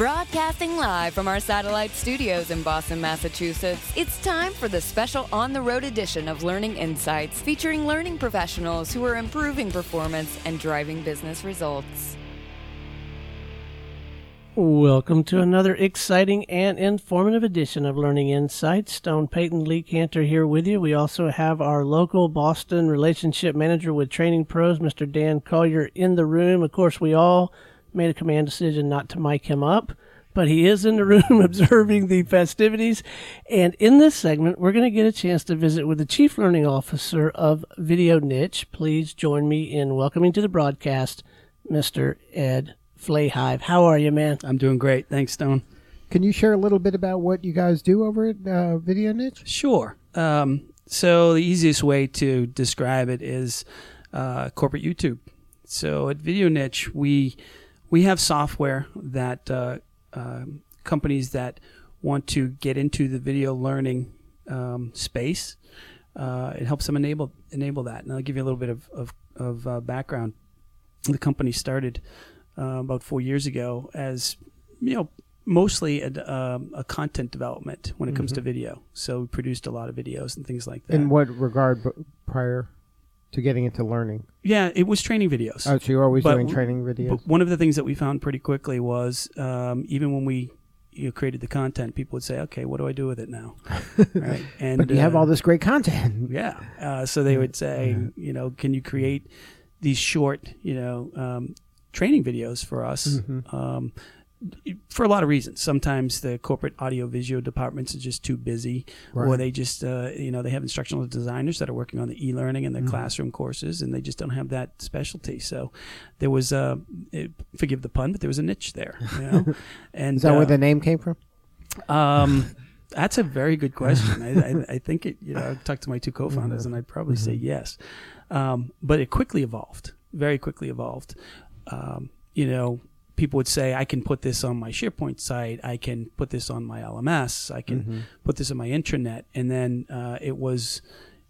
Broadcasting live from our satellite studios in Boston, Massachusetts, it's time for the special On the Road edition of Learning Insights, featuring learning professionals who are improving performance and driving business results. Welcome to another exciting and informative edition of Learning Insights. Stone Payton Lee Cantor here with you. We also have our local Boston relationship manager with Training Pros, Mr. Dan Collier, in the room. Of course, we all made a command decision not to mic him up, but he is in the room observing the festivities. And in this segment, we're going to get a chance to visit with the Chief Learning Officer of VideoNitch. Please join me in welcoming to the broadcast, Mr. Ed Flahive. How are you, man? I'm doing great. Thanks, Stone. Can you share a little bit about what you guys do over at VideoNitch? Sure. So the easiest way to describe it is corporate YouTube. So at VideoNitch, we have software that companies that want to get into the video learning space. It helps them enable that. And I'll give you a little bit of background. The company started about 4 years ago as, mostly a content development when it comes to video. So we produced a lot of videos and things like that. In what regard prior to getting into learning? Yeah, it was training videos. Oh, so you're always doing training videos? But one of the things that we found pretty quickly was even when we created the content, people would say, okay, what do I do with it now? Right? And, but you have all this great content. Yeah. So they would say, can you create these short, training videos for us for a lot of reasons. Sometimes the corporate audio-visual departments are just too busy, or they just, they have instructional designers that are working on the e-learning and their classroom courses, and they just don't have that specialty. So there was, forgive the pun, but there was a niche there. And is that where the name came from? That's a very good question. I think it, I talked to my two co-founders, and I'd probably say yes. But it quickly evolved, very quickly evolved. People would say, I can put this on my SharePoint site. I can put this on my LMS. I can put this on my intranet. And then it was,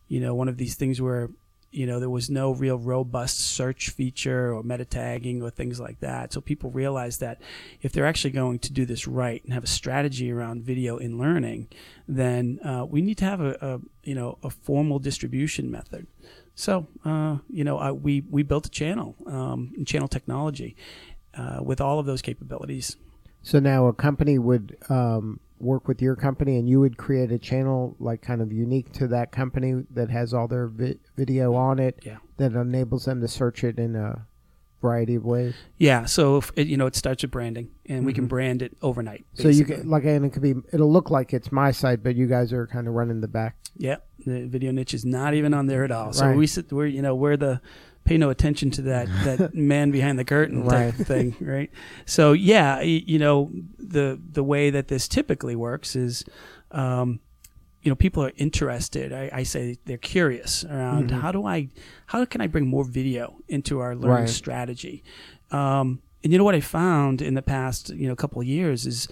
one of these things where, there was no real robust search feature or meta tagging or things like that. So people realized that if they're actually going to do this right and have a strategy around video in learning, then we need to have a formal distribution method. So, we built a channel, channel technology, with all of those capabilities. So now a company would work with your company, and you would create a channel like kind of unique to that company that has all their video on it that enables them to search it in a variety of ways. Yeah. So, it starts with branding, and we can brand it overnight. Basically. So you can, and it could be, it'll look like it's my site, but you guys are kind of running the back. Yeah. The VideoNitch is not even on there at all. So we're pay no attention to that man behind the curtain type thing. Right. So yeah, the way that this typically works is, people are interested. I say they're curious around how can I bring more video into our learning strategy? And what I found in the past, couple of years is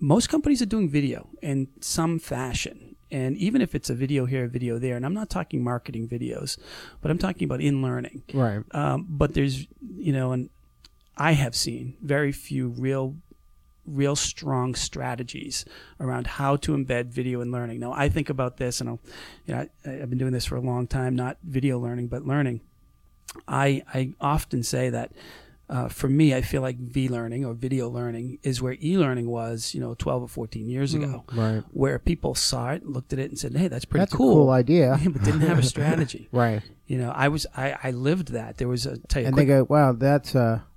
most companies are doing video in some fashion. And even if it's a video here, a video there, and I'm not talking marketing videos, but I'm talking about in learning. Right. But there's, and I have seen very few real strong strategies around how to embed video in learning. Now, I think about this, and I've been doing this for a long time, not video learning, but learning. I often say that for me, I feel like V-learning or video learning is where e-learning was, 12 or 14 years ago, where people saw it, looked at it, and said, "Hey, that's pretty cool. That's a cool idea," but didn't have a strategy. Right. I lived that. There was they go, "Wow, that's how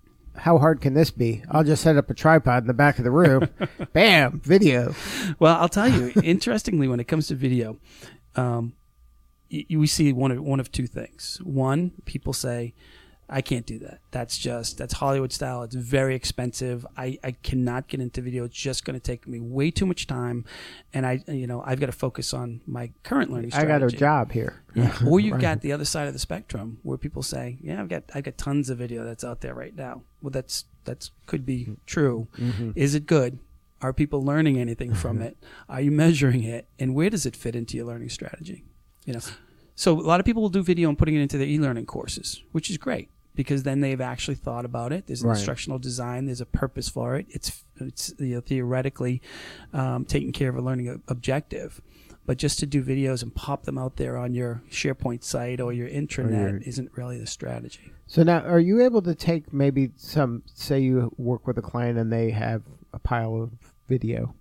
hard can this be? I'll just set up a tripod in the back of the room, bam, video." Well, I'll tell you. Interestingly, when it comes to video, we see one of two things. One, people say, I can't do that. That's Hollywood style. It's very expensive. I cannot get into video. It's just going to take me way too much time. And I've got to focus on my current learning strategy. I got a job here. Yeah. Or you've got the other side of the spectrum where people say, yeah, I've got tons of video that's out there right now. Well, that's could be true. Is it good? Are people learning anything from it? Are you measuring it? And where does it fit into your learning strategy? So a lot of people will do video and putting it into their e-learning courses, which is great. because then they've actually thought about it. There's an instructional design. There's a purpose for it. It's theoretically taking care of a learning objective. But just to do videos and pop them out there on your SharePoint site or your intranet isn't really the strategy. So now, are you able to take maybe some, say you work with a client and they have a pile of video.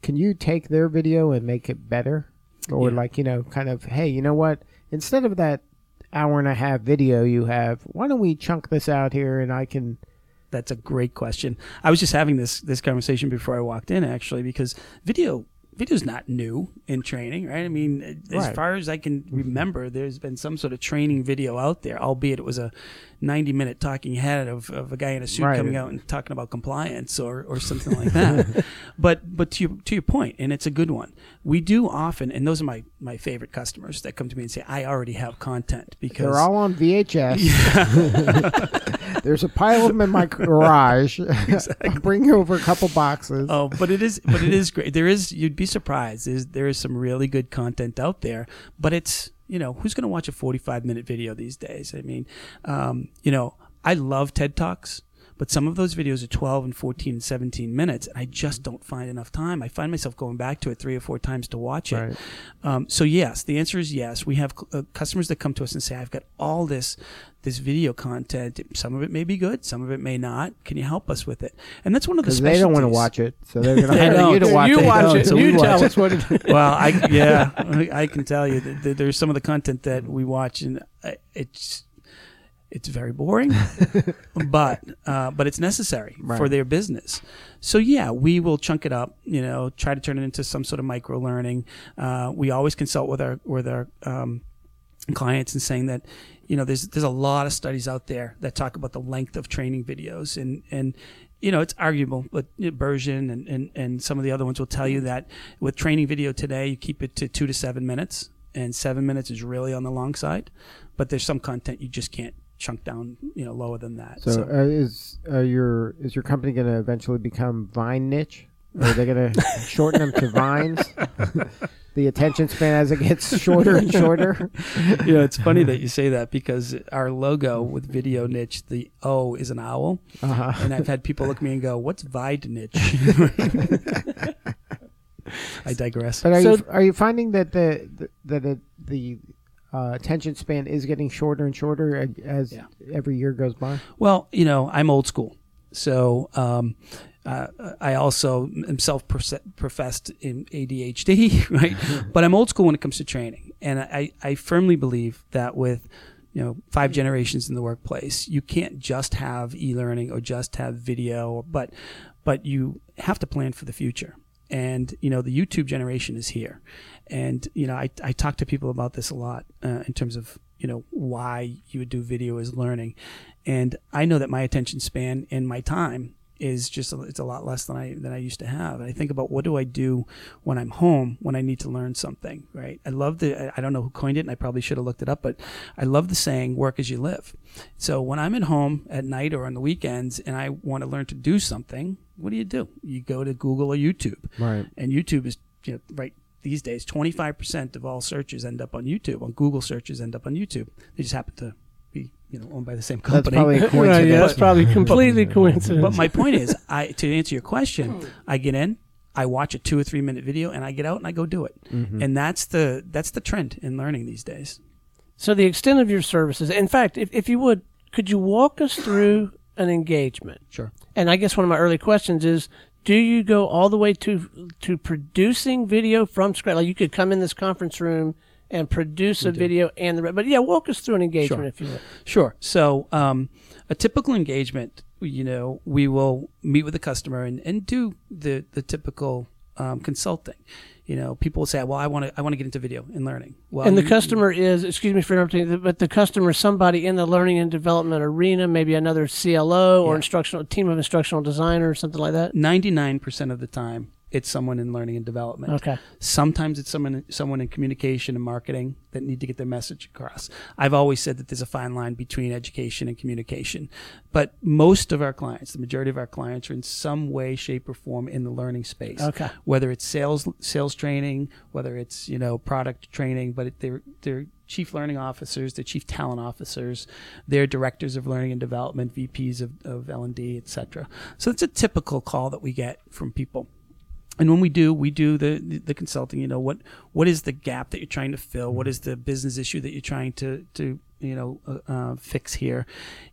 Can you take their video and make it better? Or like, you know, kind of, hey, you know what? Instead of that hour and a half video you have, why don't we chunk this out here and I can... That's a great question. I was just having this conversation before I walked in, actually, because video's not new in training, right? I mean, as far as I can remember, there's been some sort of training video out there, albeit it was a 90-minute talking head of a guy in a suit coming out and talking about compliance or something like that. But to your point, and it's a good one, we do often, and those are my favorite customers that come to me and say, I already have content because... They're all on VHS. Yeah. There's a pile of them in my garage. Exactly. I'll bring over a couple boxes. Oh, but it is great. You'd be surprised. There is some really good content out there, but it's... You know, who's going to watch a 45-minute video these days? I mean, you know, I love TED Talks, but some of those videos are 12 and 14 and 17 minutes, and I just don't find enough time. I find myself going back to it 3 or 4 times to watch it. Right. So, yes, the answer is yes. We have customers that come to us and say, I've got all this video content. Some of it may be good, some of it may not. Can you help us with it? And that's one of the specialties. They don't want to watch it, so they're going to hire you to watch it. You watch it. You tell us what it is. Well, I can tell you that there's some of the content that we watch, and it's very boring, but it's necessary for their business. So yeah, we will chunk it up. You know, try to turn it into some sort of micro learning. We always consult with our clients and saying that, you know, there's a lot of studies out there that talk about the length of training videos, and you know, it's arguable, but Bergen and some of the other ones will tell you that with training video today, you keep it to 2 to 7 minutes, and 7 minutes is really on the long side. But there's some content you just can't chunk down, you know, lower than that. So. Is your company going to eventually become VideoNitch? Or are they going to shorten them to vines? The attention span as it gets shorter and shorter. You know, it's funny that you say that because our logo with VideoNitch, the O is an owl. Uh-huh. And I've had people look at me and go, what's VideoNitch? I digress. But are you finding that the attention span is getting shorter and shorter as every year goes by? Well, you know, I'm old school. So... I also am self-professed in ADHD, right? But I'm old school when it comes to training. And I firmly believe that with, you know, 5 generations in the workplace, you can't just have e-learning or just have video, but you have to plan for the future. And, you know, the YouTube generation is here. And, you know, I talk to people about this a lot in terms of, you know, why you would do video as learning. And I know that my attention span and my time is just it's a lot less than I used to have. And I think about what do I do when I'm home when I need to learn something, right? I love I don't know who coined it, and I probably should have looked it up, but I love the saying, work as you live. So when I'm at home at night or on the weekends and I want to learn to do something, what do? You go to Google or YouTube. Right. And YouTube is, you know, right these days, 25% of all searches end up on YouTube, on Google searches end up on YouTube. They just happen to be, you know, owned by the same company. That's probably coincidence. Yeah, that's probably completely coincidence. But my point is, to answer your question, I get in, I watch a 2 or 3 minute video, and I get out and I go do it. Mm-hmm. And that's the trend in learning these days. So the extent of your services. In fact, if you would, could you walk us through an engagement? Sure. And I guess one of my early questions is, do you go all the way to producing video from scratch? Like you could come in this conference room and produce video and the rest. But yeah, walk us through an engagement if you will. Sure. So a typical engagement, you know, we will meet with the customer and do the typical consulting. You know, people will say, well, I want to get into video and learning. Well, and the customer is, excuse me for interrupting, but the customer is somebody in the learning and development arena, maybe another CLO or instructional team of instructional designers or something like that? 99% of the time, it's someone in learning and development. Okay. Sometimes it's someone in communication and marketing that need to get their message across. I've always said that there's a fine line between education and communication. But most of our clients, the majority of our clients, are in some way, shape, or form in the learning space. Okay. Whether it's sales training, whether it's, you know, product training, but they're chief learning officers, the chief talent officers, their directors of learning and development, VPs of L&D, etc. So it's a typical call that we get from people. And when we do the consulting, you know, what is the gap that you're trying to fill? What is the business issue that you're trying to you know, fix here?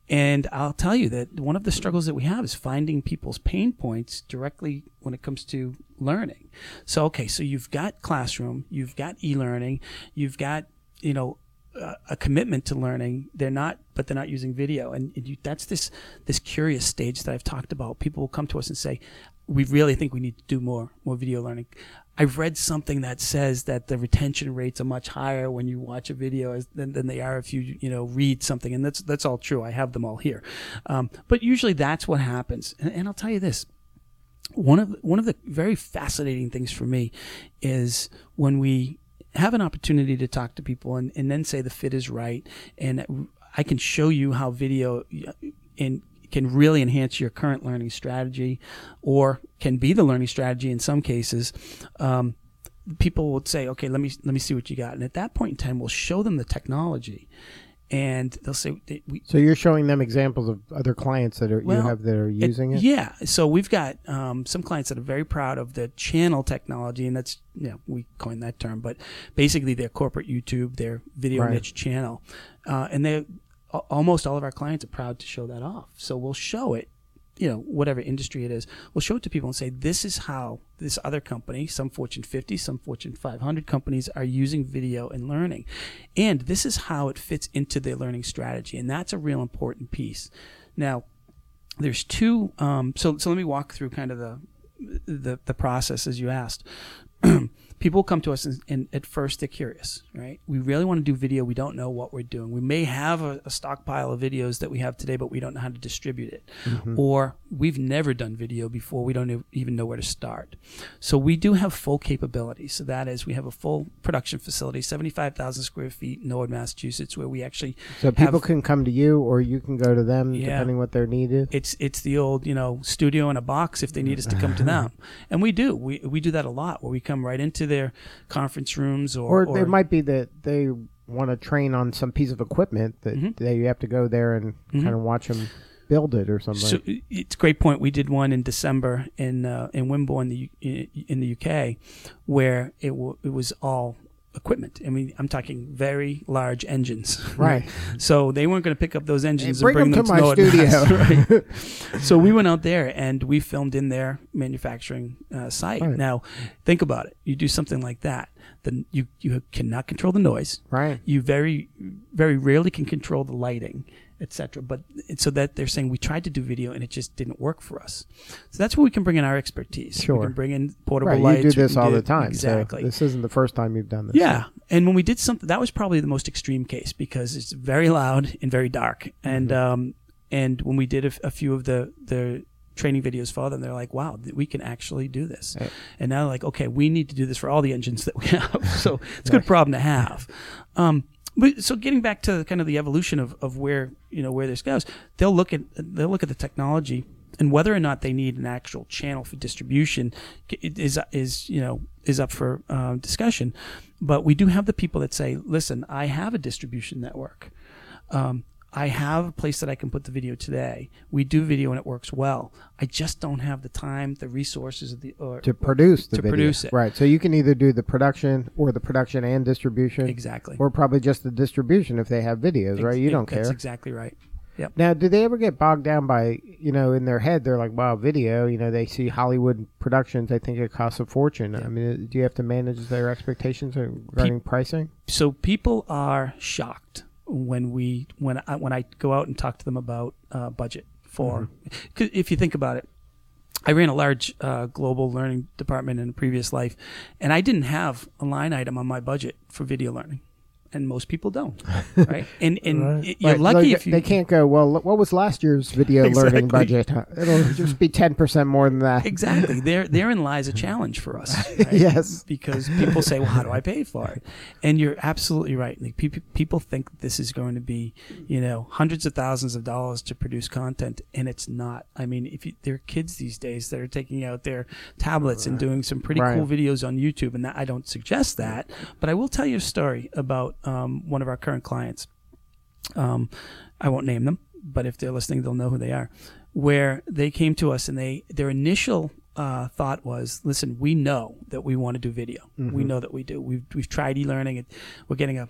And I'll tell you that one of the struggles that we have is finding people's pain points directly when it comes to learning. So, okay, so you've got classroom, you've got e-learning, you've got, you know, a commitment to learning. They're not using video. And that's this curious stage that I've talked about. People will come to us and say, we really think we need to do more video learning. I've read something that says that the retention rates are much higher when you watch a video than they are if you know, read something. And that's all true. I have them all here. But usually that's what happens. And I'll tell you this. One of the very fascinating things for me is when we have an opportunity to talk to people and then say the fit is right, and I can show you how video can really enhance your current learning strategy or can be the learning strategy in some cases, people would say, okay, let me see what you got. And at that point in time, we'll show them the technology and they'll say... So you're showing them examples of other clients that are using it? Yeah. So we've got some clients that are very proud of the channel technology, and that's, you know, we coined that term, but basically their corporate YouTube, their VideoNitch channel. And they're... Almost all of our clients are proud to show that off. So we'll show it, you know, whatever industry it is, we'll show it to people and say, this is how this other company, some Fortune 50, some Fortune 500 companies are using video and learning. And this is how it fits into their learning strategy. And that's a real important piece. Now, there's two, so let me walk through kind of the process as you asked. People come to us and at first they're curious, right? We really want to do video. We don't know what we're doing. We may have a stockpile of videos that we have today, but we don't know how to distribute it. Mm-hmm. Or we've never done video before. We don't even know where to start. So we do have full capability. So that is, we have a full production facility, 75,000 square feet in Norwood, Massachusetts, where we actually So people can come to you or you can go to them depending what their need is? It's the old, you know, studio in a box if they need us to come to them. And we do. We do that a lot where we come right into their conference rooms or there might be that they want to train on some piece of equipment that they have to go there and kind of watch them build it or something. So it's a great point. We did one in December in Wimbledon in the UK where it was all equipment. I mean, I'm talking very large engines. Right. So they weren't going to pick up those engines and bring them to my studio. Right. So we went out there and we filmed in their manufacturing site. Right. Now, think about it. You do something like that, then you cannot control the noise. Right. You very, very rarely can control the lighting, etc. But so that they're saying we tried to do video and it just didn't work for us. So that's where we can bring in our expertise. Sure. We can bring in portable lights. You do this all the time. Exactly. So this isn't the first time you've done this. Yeah. And when we did something, that was probably the most extreme case because it's very loud and very dark. And and when we did a few of the training videos for them, they're like, wow, we can actually do this. Right. And now they're like, okay, we need to do this for all the engines that we have. So it's a good problem to have. So getting back to kind of the evolution of where, you know, where this goes, they'll look at the technology and whether or not they need an actual channel for distribution is up for discussion. But we do have the people that say, listen, I have a distribution network. I have a place that I can put the video today. We do video and it works well. I just don't have the time, the resources, to produce it. Right. So you can either do the production or the production and distribution. Exactly. Or probably just the distribution if they have videos, right? You don't care. That's exactly right. Yep. Now, do they ever get bogged down by, you know, in their head, they're like, wow, video, you know, they see Hollywood productions, they think it costs a fortune. Yeah. I mean, do you have to manage their expectations regarding pricing? So people are shocked when I go out and talk to them about budget for, cause if you think about it, I ran a large global learning department in a previous life, and I didn't have a line item on my budget for video learning, and most people don't, right? And you're lucky so if you... They can't go, well, what was last year's video learning budget? It'll just be 10% more than that. Exactly. Therein lies a challenge for us. Right? Yes. Because people say, well, how do I pay for it? And you're absolutely right. Like, people think this is going to be, you know, hundreds of thousands of dollars to produce content, and it's not. I mean, there are kids these days that are taking out their tablets and doing some pretty cool videos on YouTube, and I don't suggest that, but I will tell you a story about one of our current clients. I won't name them, but if they're listening, they'll know who they are, where they came to us and their initial thought was, listen, we know that we want to do video. Mm-hmm. We know that we do. We've tried e-learning, and we're getting a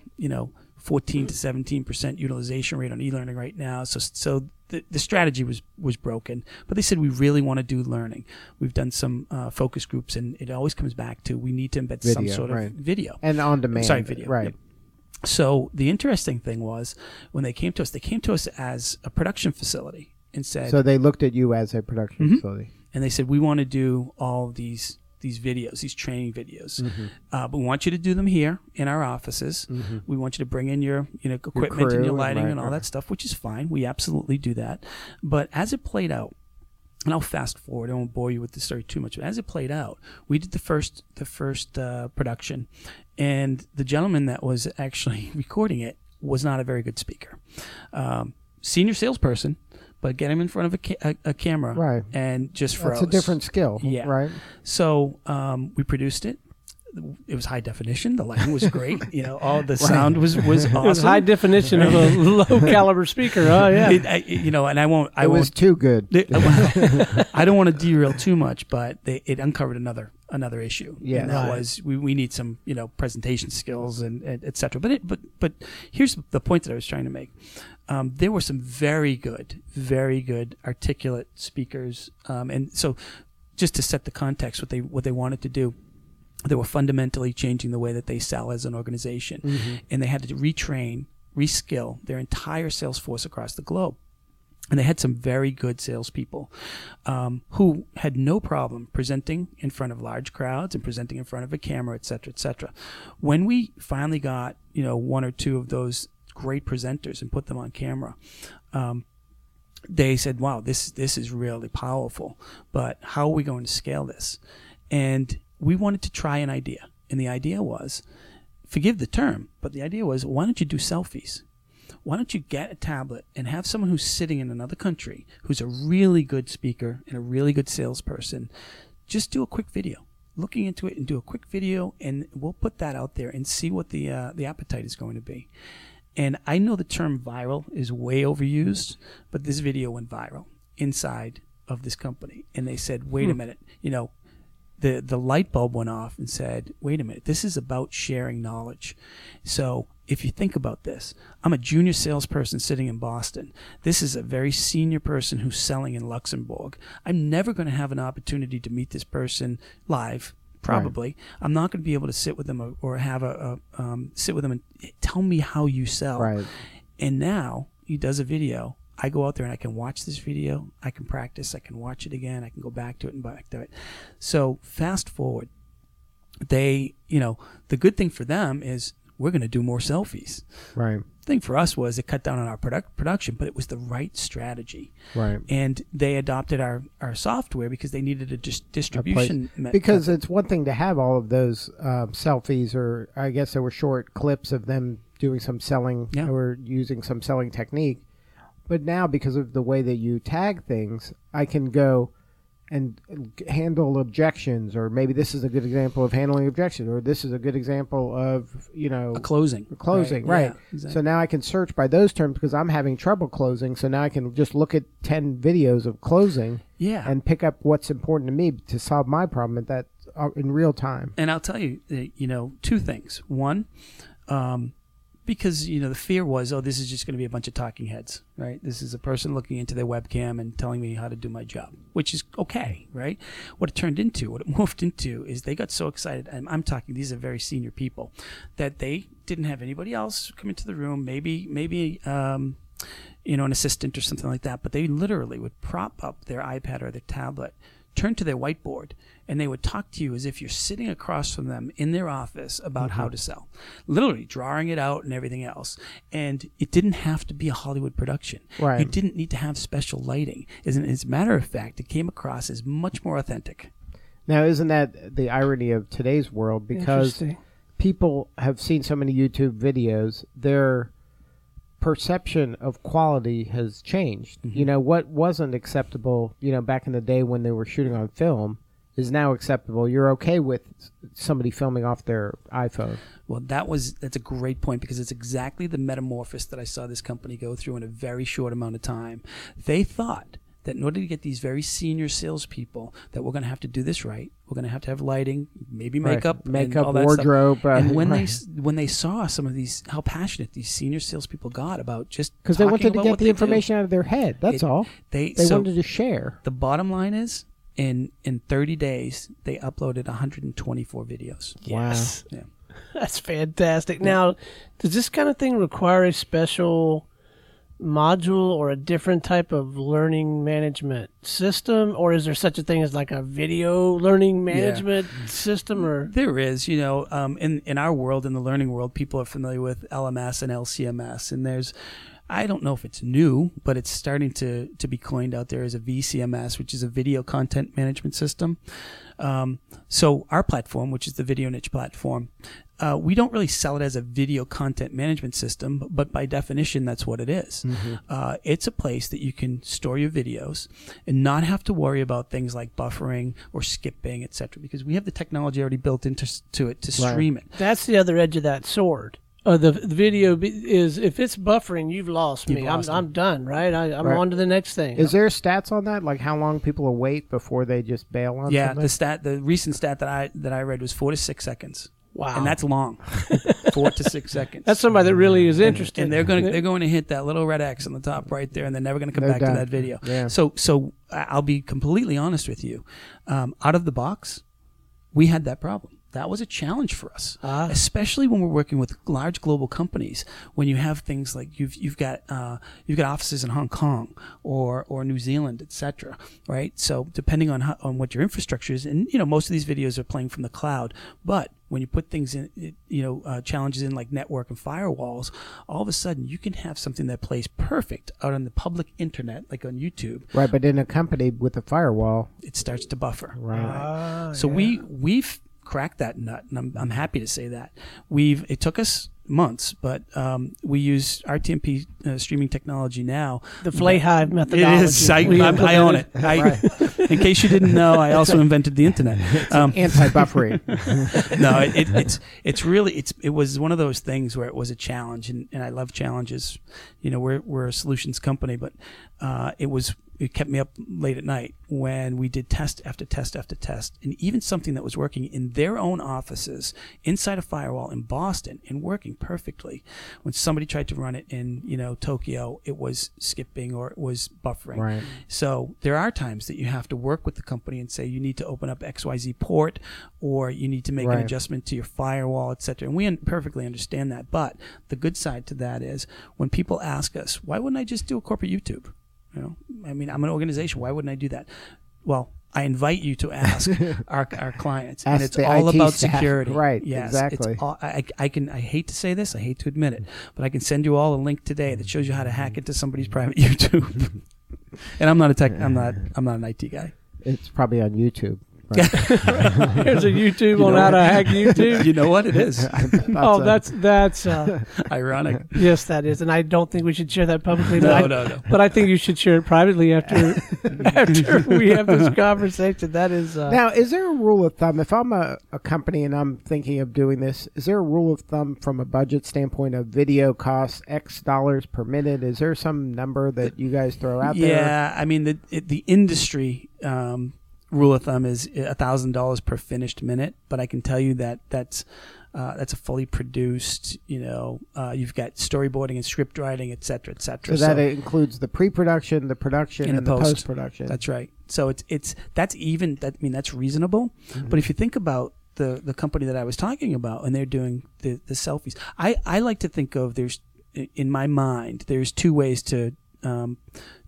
14 to 17% utilization rate on e-learning right now. So the strategy was broken, but they said, we really want to do learning. We've done some focus groups, and it always comes back to, we need to embed video, some sort right. of video. And on demand. Sorry, video. Right. Yep. So the interesting thing was, when they came to us as a production facility and said... So they looked at you as a production mm-hmm. facility. And they said, we want to do all these videos, these training videos. Mm-hmm. But we want you to do them here in our offices. Mm-hmm. We want you to bring in your equipment, your crew, and your lighting and all that stuff, which is fine. We absolutely do that. But as it played out, and I'll fast forward, I won't bore you with the story too much, but as it played out, we did the first production, and the gentleman that was actually recording it was not a very good speaker. Senior salesperson, but get him in front of a camera right. and just froze. That's a different skill, yeah. right? So we produced it. It was high definition. The lighting was great. All the sound was awesome. It was high definition of a low caliber speaker. Oh yeah. It was too good. I don't want to derail too much, but it uncovered another issue. Yeah. And that was we need some presentation skills and et cetera. But here's the point that I was trying to make. There were some very good articulate speakers, and so just to set the context, what they wanted to do. They were fundamentally changing the way that they sell as an organization. Mm-hmm. And they had to retrain, reskill their entire sales force across the globe. And they had some very good salespeople who had no problem presenting in front of large crowds and presenting in front of a camera, et cetera, et cetera. When we finally got, one or two of those great presenters and put them on camera, they said, wow, this is really powerful, but how are we going to scale this? And we wanted to try an idea, and the idea was, forgive the term, but the idea was, why don't you do selfies? Why don't you get a tablet and have someone who's sitting in another country, who's a really good speaker and a really good salesperson, just do a quick video, looking into it and do a quick video, and we'll put that out there and see what the appetite is going to be. And I know the term viral is way overused, but this video went viral inside of this company, and they said, wait a minute, The light bulb went off and said, wait a minute, this is about sharing knowledge. So if you think about this, I'm a junior salesperson sitting in Boston. This is a very senior person who's selling in Luxembourg. I'm never going to have an opportunity to meet this person live, probably. Right. I'm not going to be able to sit with them or have sit with them and tell me how you sell. Right. And now he does a video. I go out there and I can watch this video, I can practice, I can watch it again, I can go back to it and back to it. So fast forward, they, the good thing for them is we're going to do more selfies. Right. The thing for us was it cut down on our production, but it was the right strategy. Right. And they adopted our software because they needed a distribution. Because it's one thing to have all of those selfies, or I guess there were short clips of them doing some selling or using some selling technique. But now, because of the way that you tag things, I can go and handle objections, or maybe this is a good example of handling objections, or this is a good example of, a closing. Right. Yeah, exactly. So now I can search by those terms because I'm having trouble closing. So now I can just look at 10 videos of closing and pick up what's important to me to solve my problem at that in real time. And I'll tell you, two things. One, because, the fear was, this is just going to be a bunch of talking heads, right? This is a person looking into their webcam and telling me how to do my job, which is okay, right? What it morphed into is they got so excited, and I'm talking, these are very senior people, that they didn't have anybody else come into the room, maybe an assistant or something like that, but they literally would prop up their iPad or their tablet, turn to their whiteboard, and they would talk to you as if you're sitting across from them in their office about how to sell, literally drawing it out and everything else. And it didn't have to be a Hollywood production. Right. You didn't need to have special lighting. As a matter of fact, it came across as much more authentic. Now, isn't that the irony of today's world? Because people have seen so many YouTube videos, their perception of quality has changed. What wasn't acceptable, back in the day when they were shooting on film is now acceptable. You're okay with somebody filming off their iPhone. Well, that's a great point, because it's exactly the metamorphosis that I saw this company go through in a very short amount of time. They thought that in order to get these very senior salespeople, that we're going to have to do this right. We're going to have lighting, maybe makeup, all that wardrobe. Stuff. And when they saw some of these, how passionate these senior salespeople got about just because they wanted to get the information out of their head. That's all. They wanted to share. The bottom line is, in 30 days, they uploaded 124 videos. Yes, wow. Yeah. That's fantastic. Yeah. Now, does this kind of thing require a special module or a different type of learning management system, or is there such a thing as like a video learning management system? Or there is, in our world, in the learning world, people are familiar with LMS and LCMS, and there's, I don't know if it's new, but it's starting to be coined out there as a VCMS, which is a video content management system. So our platform, which is the VideoNitch platform, we don't really sell it as a video content management system, but by definition, that's what it is. Mm-hmm. It's a place that you can store your videos and not have to worry about things like buffering or skipping, et cetera, because we have the technology already built into it to stream it. That's the other edge of that sword. The video is, if it's buffering, you've lost me. I'm done, right? I'm on to the next thing. Is there stats on that? Like how long people will wait before they just bail on something? Yeah, the recent stat that I read was 4 to 6 seconds. Wow. And that's long. 4 to 6 seconds. That's somebody that really is interested. And they're going to hit that little red X on the top right there, and they're never going to come back to that video. Yeah. So I'll be completely honest with you. Out of the box, we had that problem. That was a challenge for us, especially when we're working with large global companies. When you have things like you've got offices in Hong Kong or New Zealand, etc. Right? So depending on what your infrastructure is, and most of these videos are playing from the cloud, but when you put things in, challenges in like network and firewalls, all of a sudden you can have something that plays perfect out on the public internet, like on YouTube. Right, but in a company with a firewall, it starts to buffer. Right. So we've cracked that nut, and I'm happy to say that it took us months, but we use RTMP streaming technology now. The Flahive methodology. It is. I own it. In case you didn't know, I also invented the internet. It's anti-buffering. No, it was one of those things where it was a challenge, and I love challenges. We're a solutions company, but it kept me up late at night when we did test after test after test, and even something that was working in their own offices inside a firewall in Boston and working perfectly. When somebody tried to run it in, Tokyo, it was skipping or it was buffering. Right. So there are times that you have to work with the company and say you need to open up XYZ port, or you need to make an adjustment to your firewall, et cetera. And we perfectly understand that. But the good side to that is when people ask us, why wouldn't I just do a corporate YouTube? I'm an organization. Why wouldn't I do that? Well, I invite you to ask our clients, and it's all IT about security. Right? Yes, exactly. It's all, I hate to say this. I hate to admit it, but I can send you all a link today that shows you how to hack into somebody's private YouTube. And I'm not a tech. I'm not an IT guy. It's probably on YouTube. Right. There's a YouTube on how to hack YouTube. You know what it is. That's ironic. Yes, that is, and I don't think we should share that publicly. No. But I think you should share it privately after we have this conversation. That is. Now, is there a rule of thumb? If I'm a company and I'm thinking of doing this, is there a rule of thumb from a budget standpoint of video costs X dollars per minute? Is there some number that you guys throw out there? Yeah, I mean the industry. Rule of thumb is $1,000 per finished minute, but I can tell you that that's a fully produced. You've got storyboarding and script writing, et cetera, et cetera. So that includes the pre-production, the production, and the post-production. That's right. So that's reasonable. Mm-hmm. But if you think about the company that I was talking about, and they're doing the selfies, I like to think of there's two ways to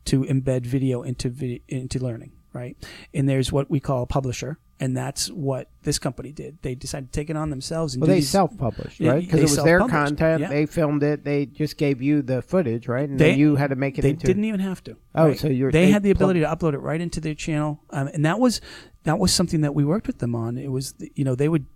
embed video into learning. Right. And there's what we call a publisher. And that's what this company did. They decided to take it on themselves. Well, they self-published, right? Because it was their content. Yeah. They filmed it. They just gave you the footage, right? And then you had to make it into... They didn't even have to. Oh, right? So they had the ability to upload it right into their channel. And that was something that we worked with them on. It was, they would...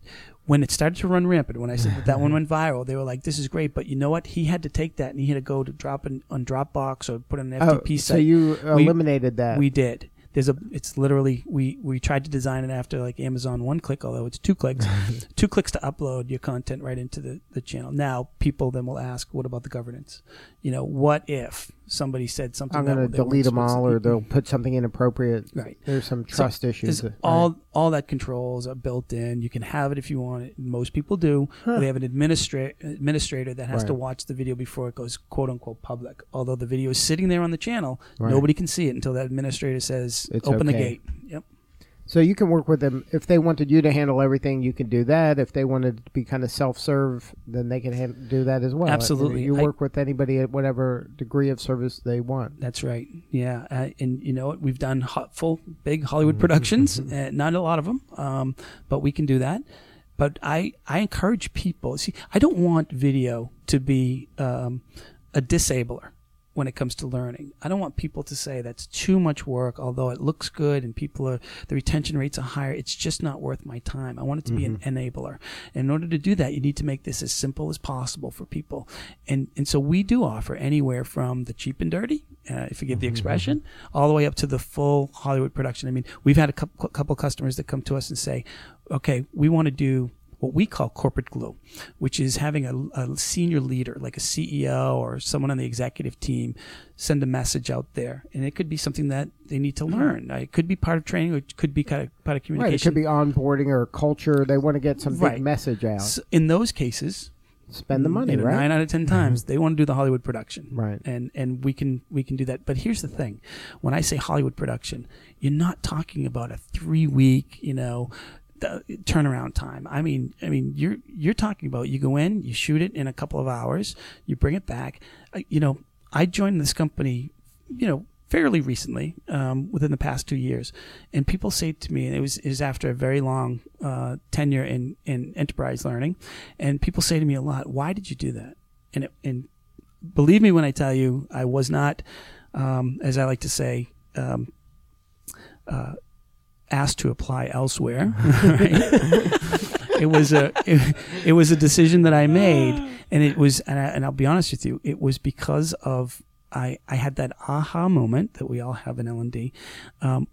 When it started to run rampant, when I said that one went viral, they were like, "This is great," but you know what? He had to take that and he had to go to drop on Dropbox or put it on an FTP site. So you eliminated that. We did. it's literally, we tried to design it after like Amazon one click, although it's two clicks to upload your content right into the channel. Now people then will ask, what about the governance? You know, what if somebody said something? I'm going to delete them all, or they'll put something inappropriate. Right. There's some trust issues. All that controls are built in. You can have it if you want it. Most people do. They have an administrator that has to watch the video before it goes quote unquote public. Although the video is sitting there on the channel, nobody can see it until that administrator says, open the gate. Yep. So you can work with them. If they wanted you to handle everything, you can do that. If they wanted to be kind of self-serve, then they can do that as well. Absolutely. You work with anybody at whatever degree of service they want. That's right. Yeah. And you know what? We've done big Hollywood productions. Not a lot of them, but we can do that. But I encourage people. See, I don't want video to be a disabler when it comes to learning. I don't want people to say that's too much work, although it looks good and the retention rates are higher. It's just not worth my time. I want it to be an enabler. And in order to do that, you need to make this as simple as possible for people. And so we do offer anywhere from the cheap and dirty, if you give the expression, all the way up to the full Hollywood production. I mean, we've had a couple customers that come to us and say, okay, we want to do what we call corporate glue, which is having a senior leader, like a CEO or someone on the executive team, send a message out there. And it could be something that they need to learn. It could be part of training, or it could be kind of part of communication. Right, it could be onboarding or culture. They want to get some big message out. So in those cases, spend the money, right? 9 out of 10 times, they want to do the Hollywood production. Right. And we can do that. But here's the thing. When I say Hollywood production, you're not talking about a 3-week, the turnaround time. I mean, you're talking about, you go in, you shoot it in a couple of hours, you bring it back. I joined this company, fairly recently, within the past 2 years, and people say to me, and it was after a very long tenure in enterprise learning, and people say to me a lot, "Why did you do that?" And believe me when I tell you, I was not, as I like to say, asked to apply elsewhere. It was a decision that I made, and I'll be honest with you, it was because of I had that aha moment that we all have in L&D,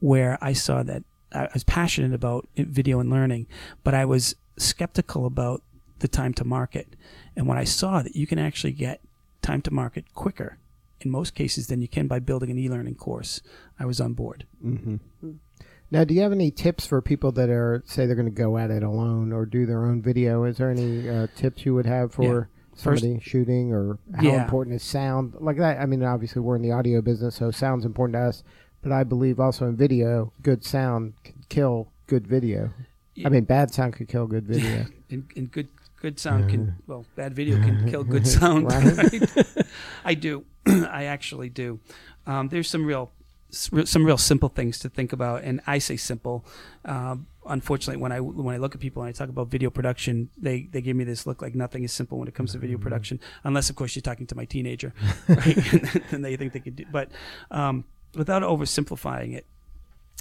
where I saw that I was passionate about video and learning, but I was skeptical about the time to market. And when I saw that you can actually get time to market quicker in most cases than you can by building an e-learning course, I was on board. Now, do you have any tips for people that say they're going to go at it alone or do their own video? Is there any tips you would have for somebody shooting, or how important is sound? Like that, I mean, obviously we're in the audio business, so sound's important to us. But I believe also in video, good sound could kill good video. Yeah. I mean, bad sound could kill good video. And good sound can, well, bad video can kill good sound. Right? I do. I actually do. There's some real simple things to think about, and I say simple. Unfortunately, when I look at people and I talk about video production, they give me this look like nothing is simple when it comes to video production, unless of course you're talking to my teenager, right? And they think they could do. But without oversimplifying it,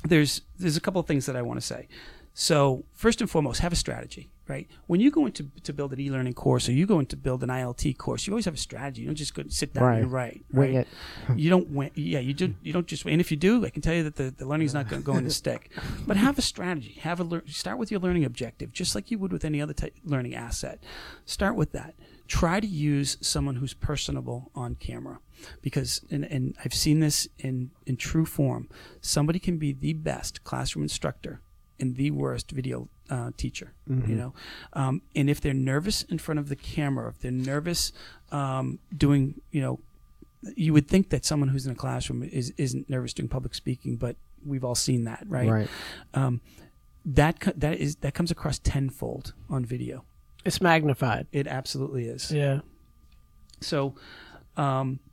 there's a couple of things that I want to say. So first and foremost, have a strategy, right? When you go into build an e-learning course, or you go into build an ILT course, you always have a strategy. You don't just go sit down and write. Wing it. You don't win. Yeah, you don't just win. And if you do, I can tell you that the learning is not going to go in the stick. But have a strategy. Start with your learning objective, just like you would with any other learning asset. Start with that. Try to use someone who's personable on camera, because and I've seen this in true form. Somebody can be the best classroom instructor and the worst video teacher, and if they're nervous in front of the camera, if they're nervous doing, you would think that someone who's in a classroom isn't nervous doing public speaking, but we've all seen that, right? Right. That comes across tenfold on video. It's magnified. It absolutely is. Yeah. So,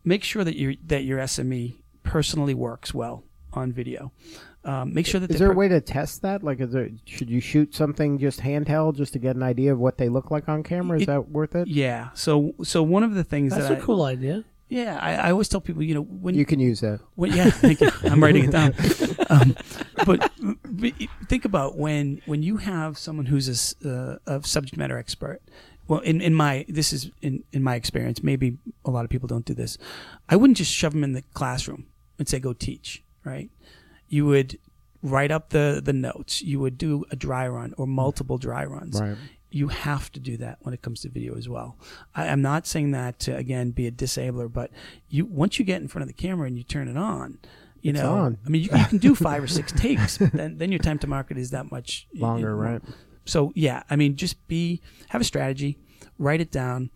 make sure that your SME personally works well on video. Make sure that. Is there a way to test that? Like, should you shoot something just handheld just to get an idea of what they look like on camera? Is that worth it? Yeah. So one of the things that's a cool idea. Yeah, I always tell people, when you can use that. Thank you. I'm writing it down. But think about when you have someone who's a subject matter expert. Well, in my experience. Maybe a lot of people don't do this. I wouldn't just shove them in the classroom and say go teach, right? you would write up the notes. You would do a dry run or multiple dry runs. Right. You have to do that when it comes to video as well. I'm not saying that to, again, be a disabler, but you once you get in front of the camera and you turn it on, you know, I mean, you can do 5 or 6 takes, but then your time to market is that much longer, right? So yeah, I mean, just have a strategy, write it down.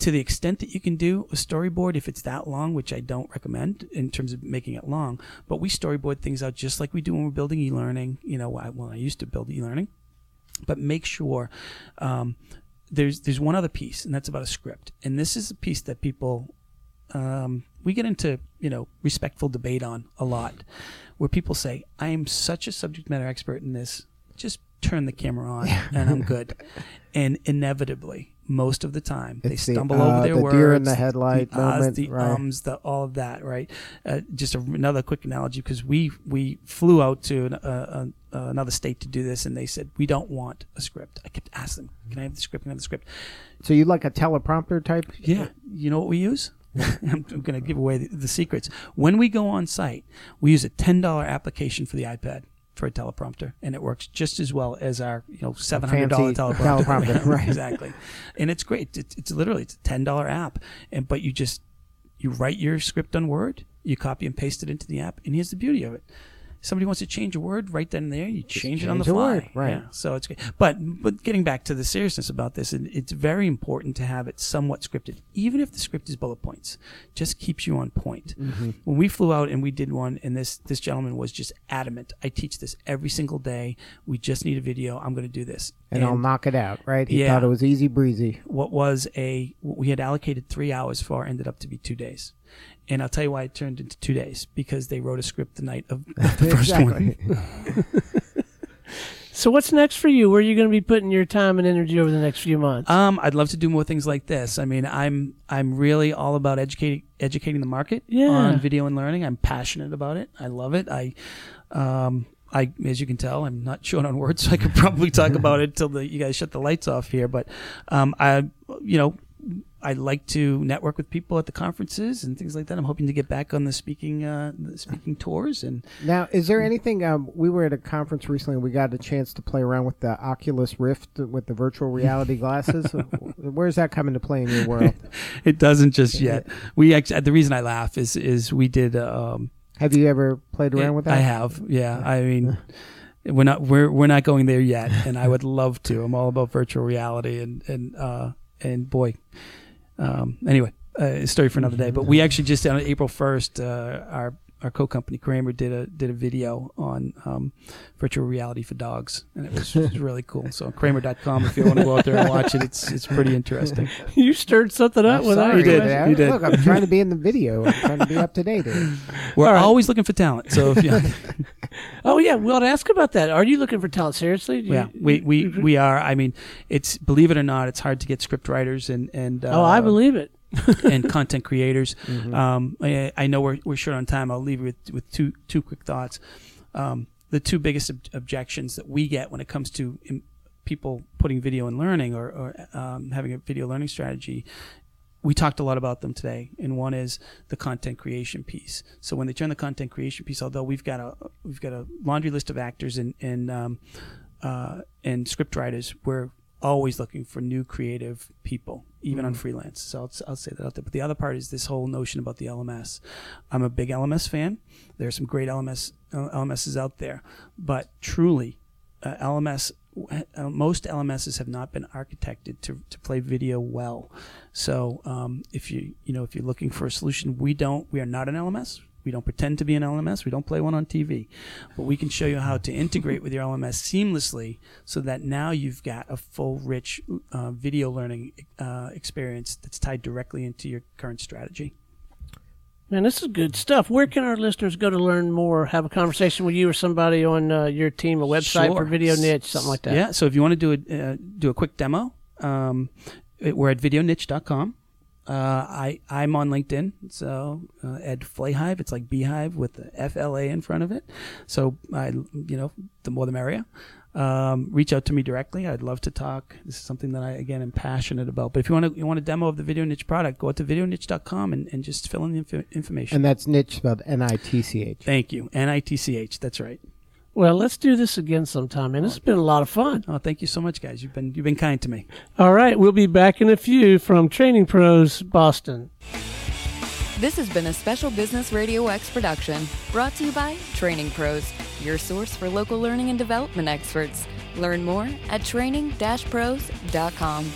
To the extent that you can do a storyboard, if it's that long, which I don't recommend in terms of making it long, but we storyboard things out just like we do when we're building e-learning. You know, I used to build e-learning, but make sure there's one other piece, and that's about a script. And this is a piece that people we get into, respectful debate on a lot, where people say, "I am such a subject matter expert in this. Just turn the camera on, and I'm good." And inevitably, most of the time, it's they stumble over their words. The deer in the headlight moment, the right. All of that, right? Another quick analogy, because we flew out to another state to do this, and they said, "We don't want a script." I kept asking them, "Can I have the script? Can I have the script?" So you like a teleprompter type? Yeah. You know what we use? I'm going to give away the secrets. When we go on site, we use a $10 application for the iPad. For a teleprompter, and it works just as well as our $700 teleprompter. Right, exactly. And it's great. It's a $10 app, but you write your script on Word, you copy and paste it into the app, and here's the beauty of it: somebody wants to change a word right then and there, you change it on the fly. Word, right. Yeah, so it's great. But getting back to the seriousness about this, and it's very important to have it somewhat scripted, even if the script is bullet points. Just keeps you on point. Mm-hmm. When we flew out and we did one, and this gentleman was just adamant. "I teach this every single day. We just need a video. I'm going to do this, and I'll knock it out." Right? He thought it was easy breezy. What we had allocated 3 hours for ended up to be 2 days. And I'll tell you why it turned into 2 days, because they wrote a script the night of the first one. So what's next for you? Where are you going to be putting your time and energy over the next few months? I'd love to do more things like this. I mean, I'm really all about educating the market on video and learning. I'm passionate about it. I love it. I, as you can tell, I'm not short on words, so I could probably talk about it till you guys shut the lights off here. But I like to network with people at the conferences and things like that. I'm hoping to get back on the speaking tours. And now, is there anything? We were at a conference recently, and we got a chance to play around with the Oculus Rift with the virtual reality glasses. Where's that come into play in your world? It doesn't just yet. We actually, the reason I laugh is we did. Have you ever played around with that? I have. Yeah, I mean. We're not going there yet, and I would love to. I'm all about virtual reality, and boy. Anyway, a story for another day. But we actually just on April 1st, our co-company Kramer did a video on virtual reality for dogs, and it was really cool. So Kramer.com, if you want to go out there and watch it, it's pretty interesting. You stirred something up with that. You did. Look, I'm trying to be in the video. I'm trying to be up to date. We're always looking for talent. So if you. Oh yeah, well, to ask about that. Are you looking for talent seriously? We are. I mean, it's, believe it or not, it's hard to get script writers and oh, I believe it. and content creators. Mm-hmm. I know we're short on time. I'll leave you with two quick thoughts. The two biggest objections that we get when it comes to people putting video in learning or having a video learning strategy. We talked a lot about them today, and one is the content creation piece. So when they turn the content creation piece, although we've got a laundry list of actors and script writers, we're always looking for new creative people, even on freelance. So I'll say that out there. But the other part is this whole notion about the LMS. I'm a big LMS fan. There are some great LMSs out there, but truly, LMS. Most LMSs have not been architected to play video well. So if you're looking for a solution, we are not an LMS. We don't pretend to be an LMS. We don't play one on TV, but we can show you how to integrate with your LMS seamlessly, so that now you've got a full, rich video learning experience that's tied directly into your current strategy. Man, this is good stuff. Where can our listeners go to learn more, have a conversation with you or somebody on your team, a website for VideoNitch, something like that? Yeah, so if you want to do a quick demo, we're at VideoNitch.com. I'm on LinkedIn, so at Flahive, it's like Beehive with the FLA in front of it. So the more the merrier. Reach out to me directly. I'd love to talk. This is something that I, again, am passionate about. But if you want a demo of the VideoNitch product, go out to videonitch.com and just fill in the information. And that's Nitch spelled Nitch. Thank you, Nitch. That's right. Well, let's do this again sometime, and it's been a lot of fun. Oh, thank you so much, guys. You've been kind to me. All right, we'll be back in a few from Training Pros Boston. This has been a special Business Radio X production, brought to you by Training Pros, your source for local learning and development experts. Learn more at training-pros.com.